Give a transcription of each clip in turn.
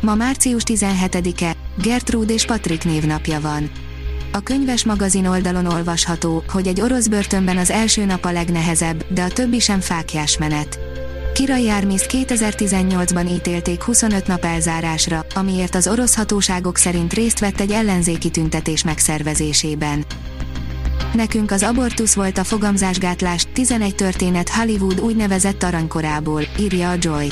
Ma március 17-e, Gertrude és Patrik névnapja van. A könyves magazin oldalon olvasható, hogy egy orosz börtönben az első nap a legnehezebb, de a többi sem fáklyás menet. Király Ármészt 2018-ban ítélték 25 nap elzárásra, amiért az orosz hatóságok szerint részt vett egy ellenzéki tüntetés megszervezésében. Nekünk az abortusz volt a fogamzásgátlás, 11 történet Hollywood úgynevezett aranykorából, írja a Joy.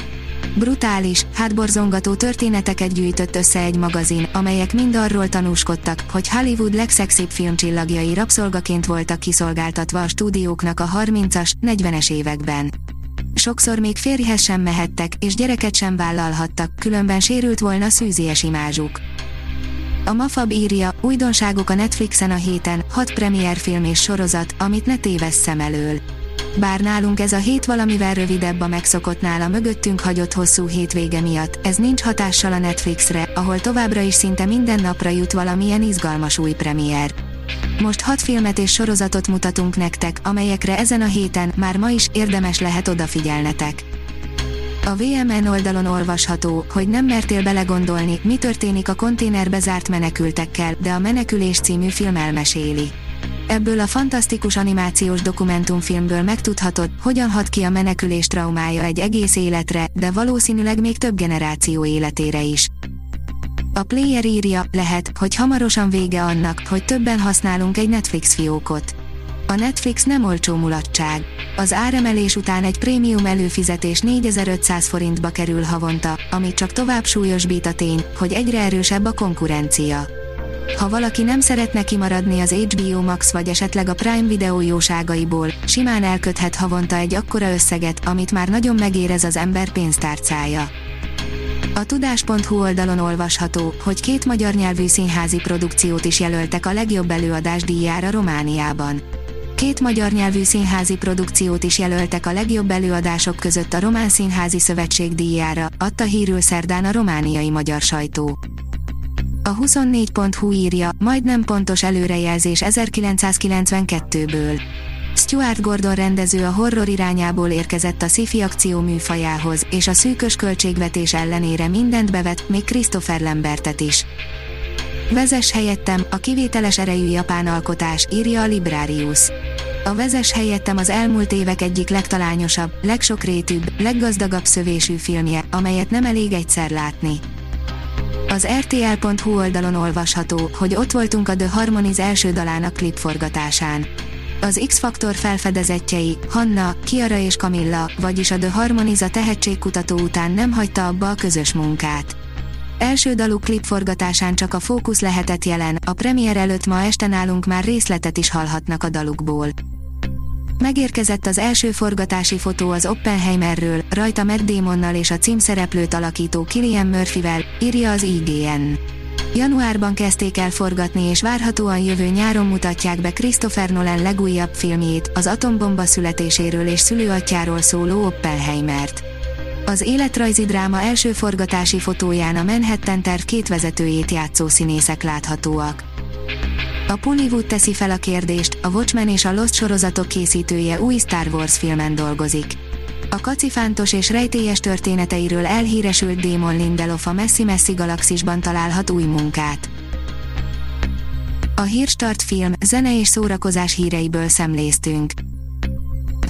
Brutális, hátborzongató történeteket gyűjtött össze egy magazin, amelyek mind arról tanúskodtak, hogy Hollywood legszexibb filmcsillagjai rabszolgaként voltak kiszolgáltatva a stúdióknak a 30-as, 40-es években. Sokszor még férjhez sem mehettek, és gyereket sem vállalhattak, különben sérült volna szűzies imázsuk. A Mafab írja, újdonságok a Netflixen a héten, 6 premierfilm és sorozat, amit ne tévessz szem elől. Bár nálunk ez a hét valamivel rövidebb a megszokottnál a mögöttünk hagyott hosszú hétvége miatt, ez nincs hatással a Netflixre, ahol továbbra is szinte minden napra jut valamilyen izgalmas új premier. Most 6 filmet és sorozatot mutatunk nektek, amelyekre ezen a héten, már ma is, érdemes lehet odafigyelnetek. A WMN oldalon olvasható, hogy nem mertél belegondolni, mi történik a konténerbe zárt menekültekkel, de a Menekülés című film elmeséli. Ebből a fantasztikus animációs dokumentumfilmből megtudhatod, hogyan hat ki a menekülés traumája egy egész életre, de valószínűleg még több generáció életére is. A Player írja, lehet, hogy hamarosan vége annak, hogy többen használunk egy Netflix fiókot. A Netflix nem olcsó mulatság. Az áremelés után egy prémium előfizetés 4500 forintba kerül havonta, ami csak tovább súlyosbít a tény, hogy egyre erősebb a konkurencia. Ha valaki nem szeretne kimaradni az HBO Max vagy esetleg a Prime Video jóságaiból, simán elköthet havonta egy akkora összeget, amit már nagyon megérez az ember pénztárcája. A tudás.hu oldalon olvasható, hogy 2 magyar nyelvű színházi produkciót is jelöltek a legjobb előadás díjára Romániában. 2 magyar nyelvű színházi produkciót is jelöltek a legjobb előadások között a Román Színházi Szövetség díjára, adta hírül szerdán a romániai magyar sajtó. A 24.hu írja, majdnem pontos előrejelzés 1992-ből. Stuart Gordon rendező a horror irányából érkezett a sci-fi akció műfajához, és a szűkös költségvetés ellenére mindent bevet, még Christopher Lambertet is. Vezess helyettem, a kivételes erejű japán alkotás, írja a Librarius. A Vezess helyettem az elmúlt évek egyik legtalányosabb, legsokrétűbb, leggazdagabb szövésű filmje, amelyet nem elég egyszer látni. Az RTL.hu oldalon olvasható, hogy ott voltunk a The Harmonyz első dalának klip forgatásán. Az X Faktor felfedezettjei, Hanna, Kiara és Camilla, vagyis a The Harmonyz a tehetségkutató után nem hagyta abba a közös munkát. Első daluk klip forgatásán csak a fókusz lehetett jelen, a premier előtt ma este nálunk már részletet is hallhatnak a dalukból. Megérkezett az első forgatási fotó az Oppenheimerről, rajta Matt Damonnal és a címszereplőt alakító Cillian Murphyvel, írja az IGN. Januárban kezdték el forgatni és várhatóan jövő nyáron mutatják be Christopher Nolan legújabb filmjét, az atombomba születéséről és szülőatyjáról szóló Oppenheimert. Az életrajzi dráma első forgatási fotóján a Manhattan terv 2 vezetőjét játszó színészek láthatóak. A Polyvood teszi fel a kérdést, a Watchmen és a Lost sorozatok készítője új Star Wars filmen dolgozik. A kacifántos és rejtélyes történeteiről elhíresült Damon Lindelof a messzi-messzi galaxisban találhat új munkát. A Hírstart film, zene és szórakozás híreiből szemléztünk.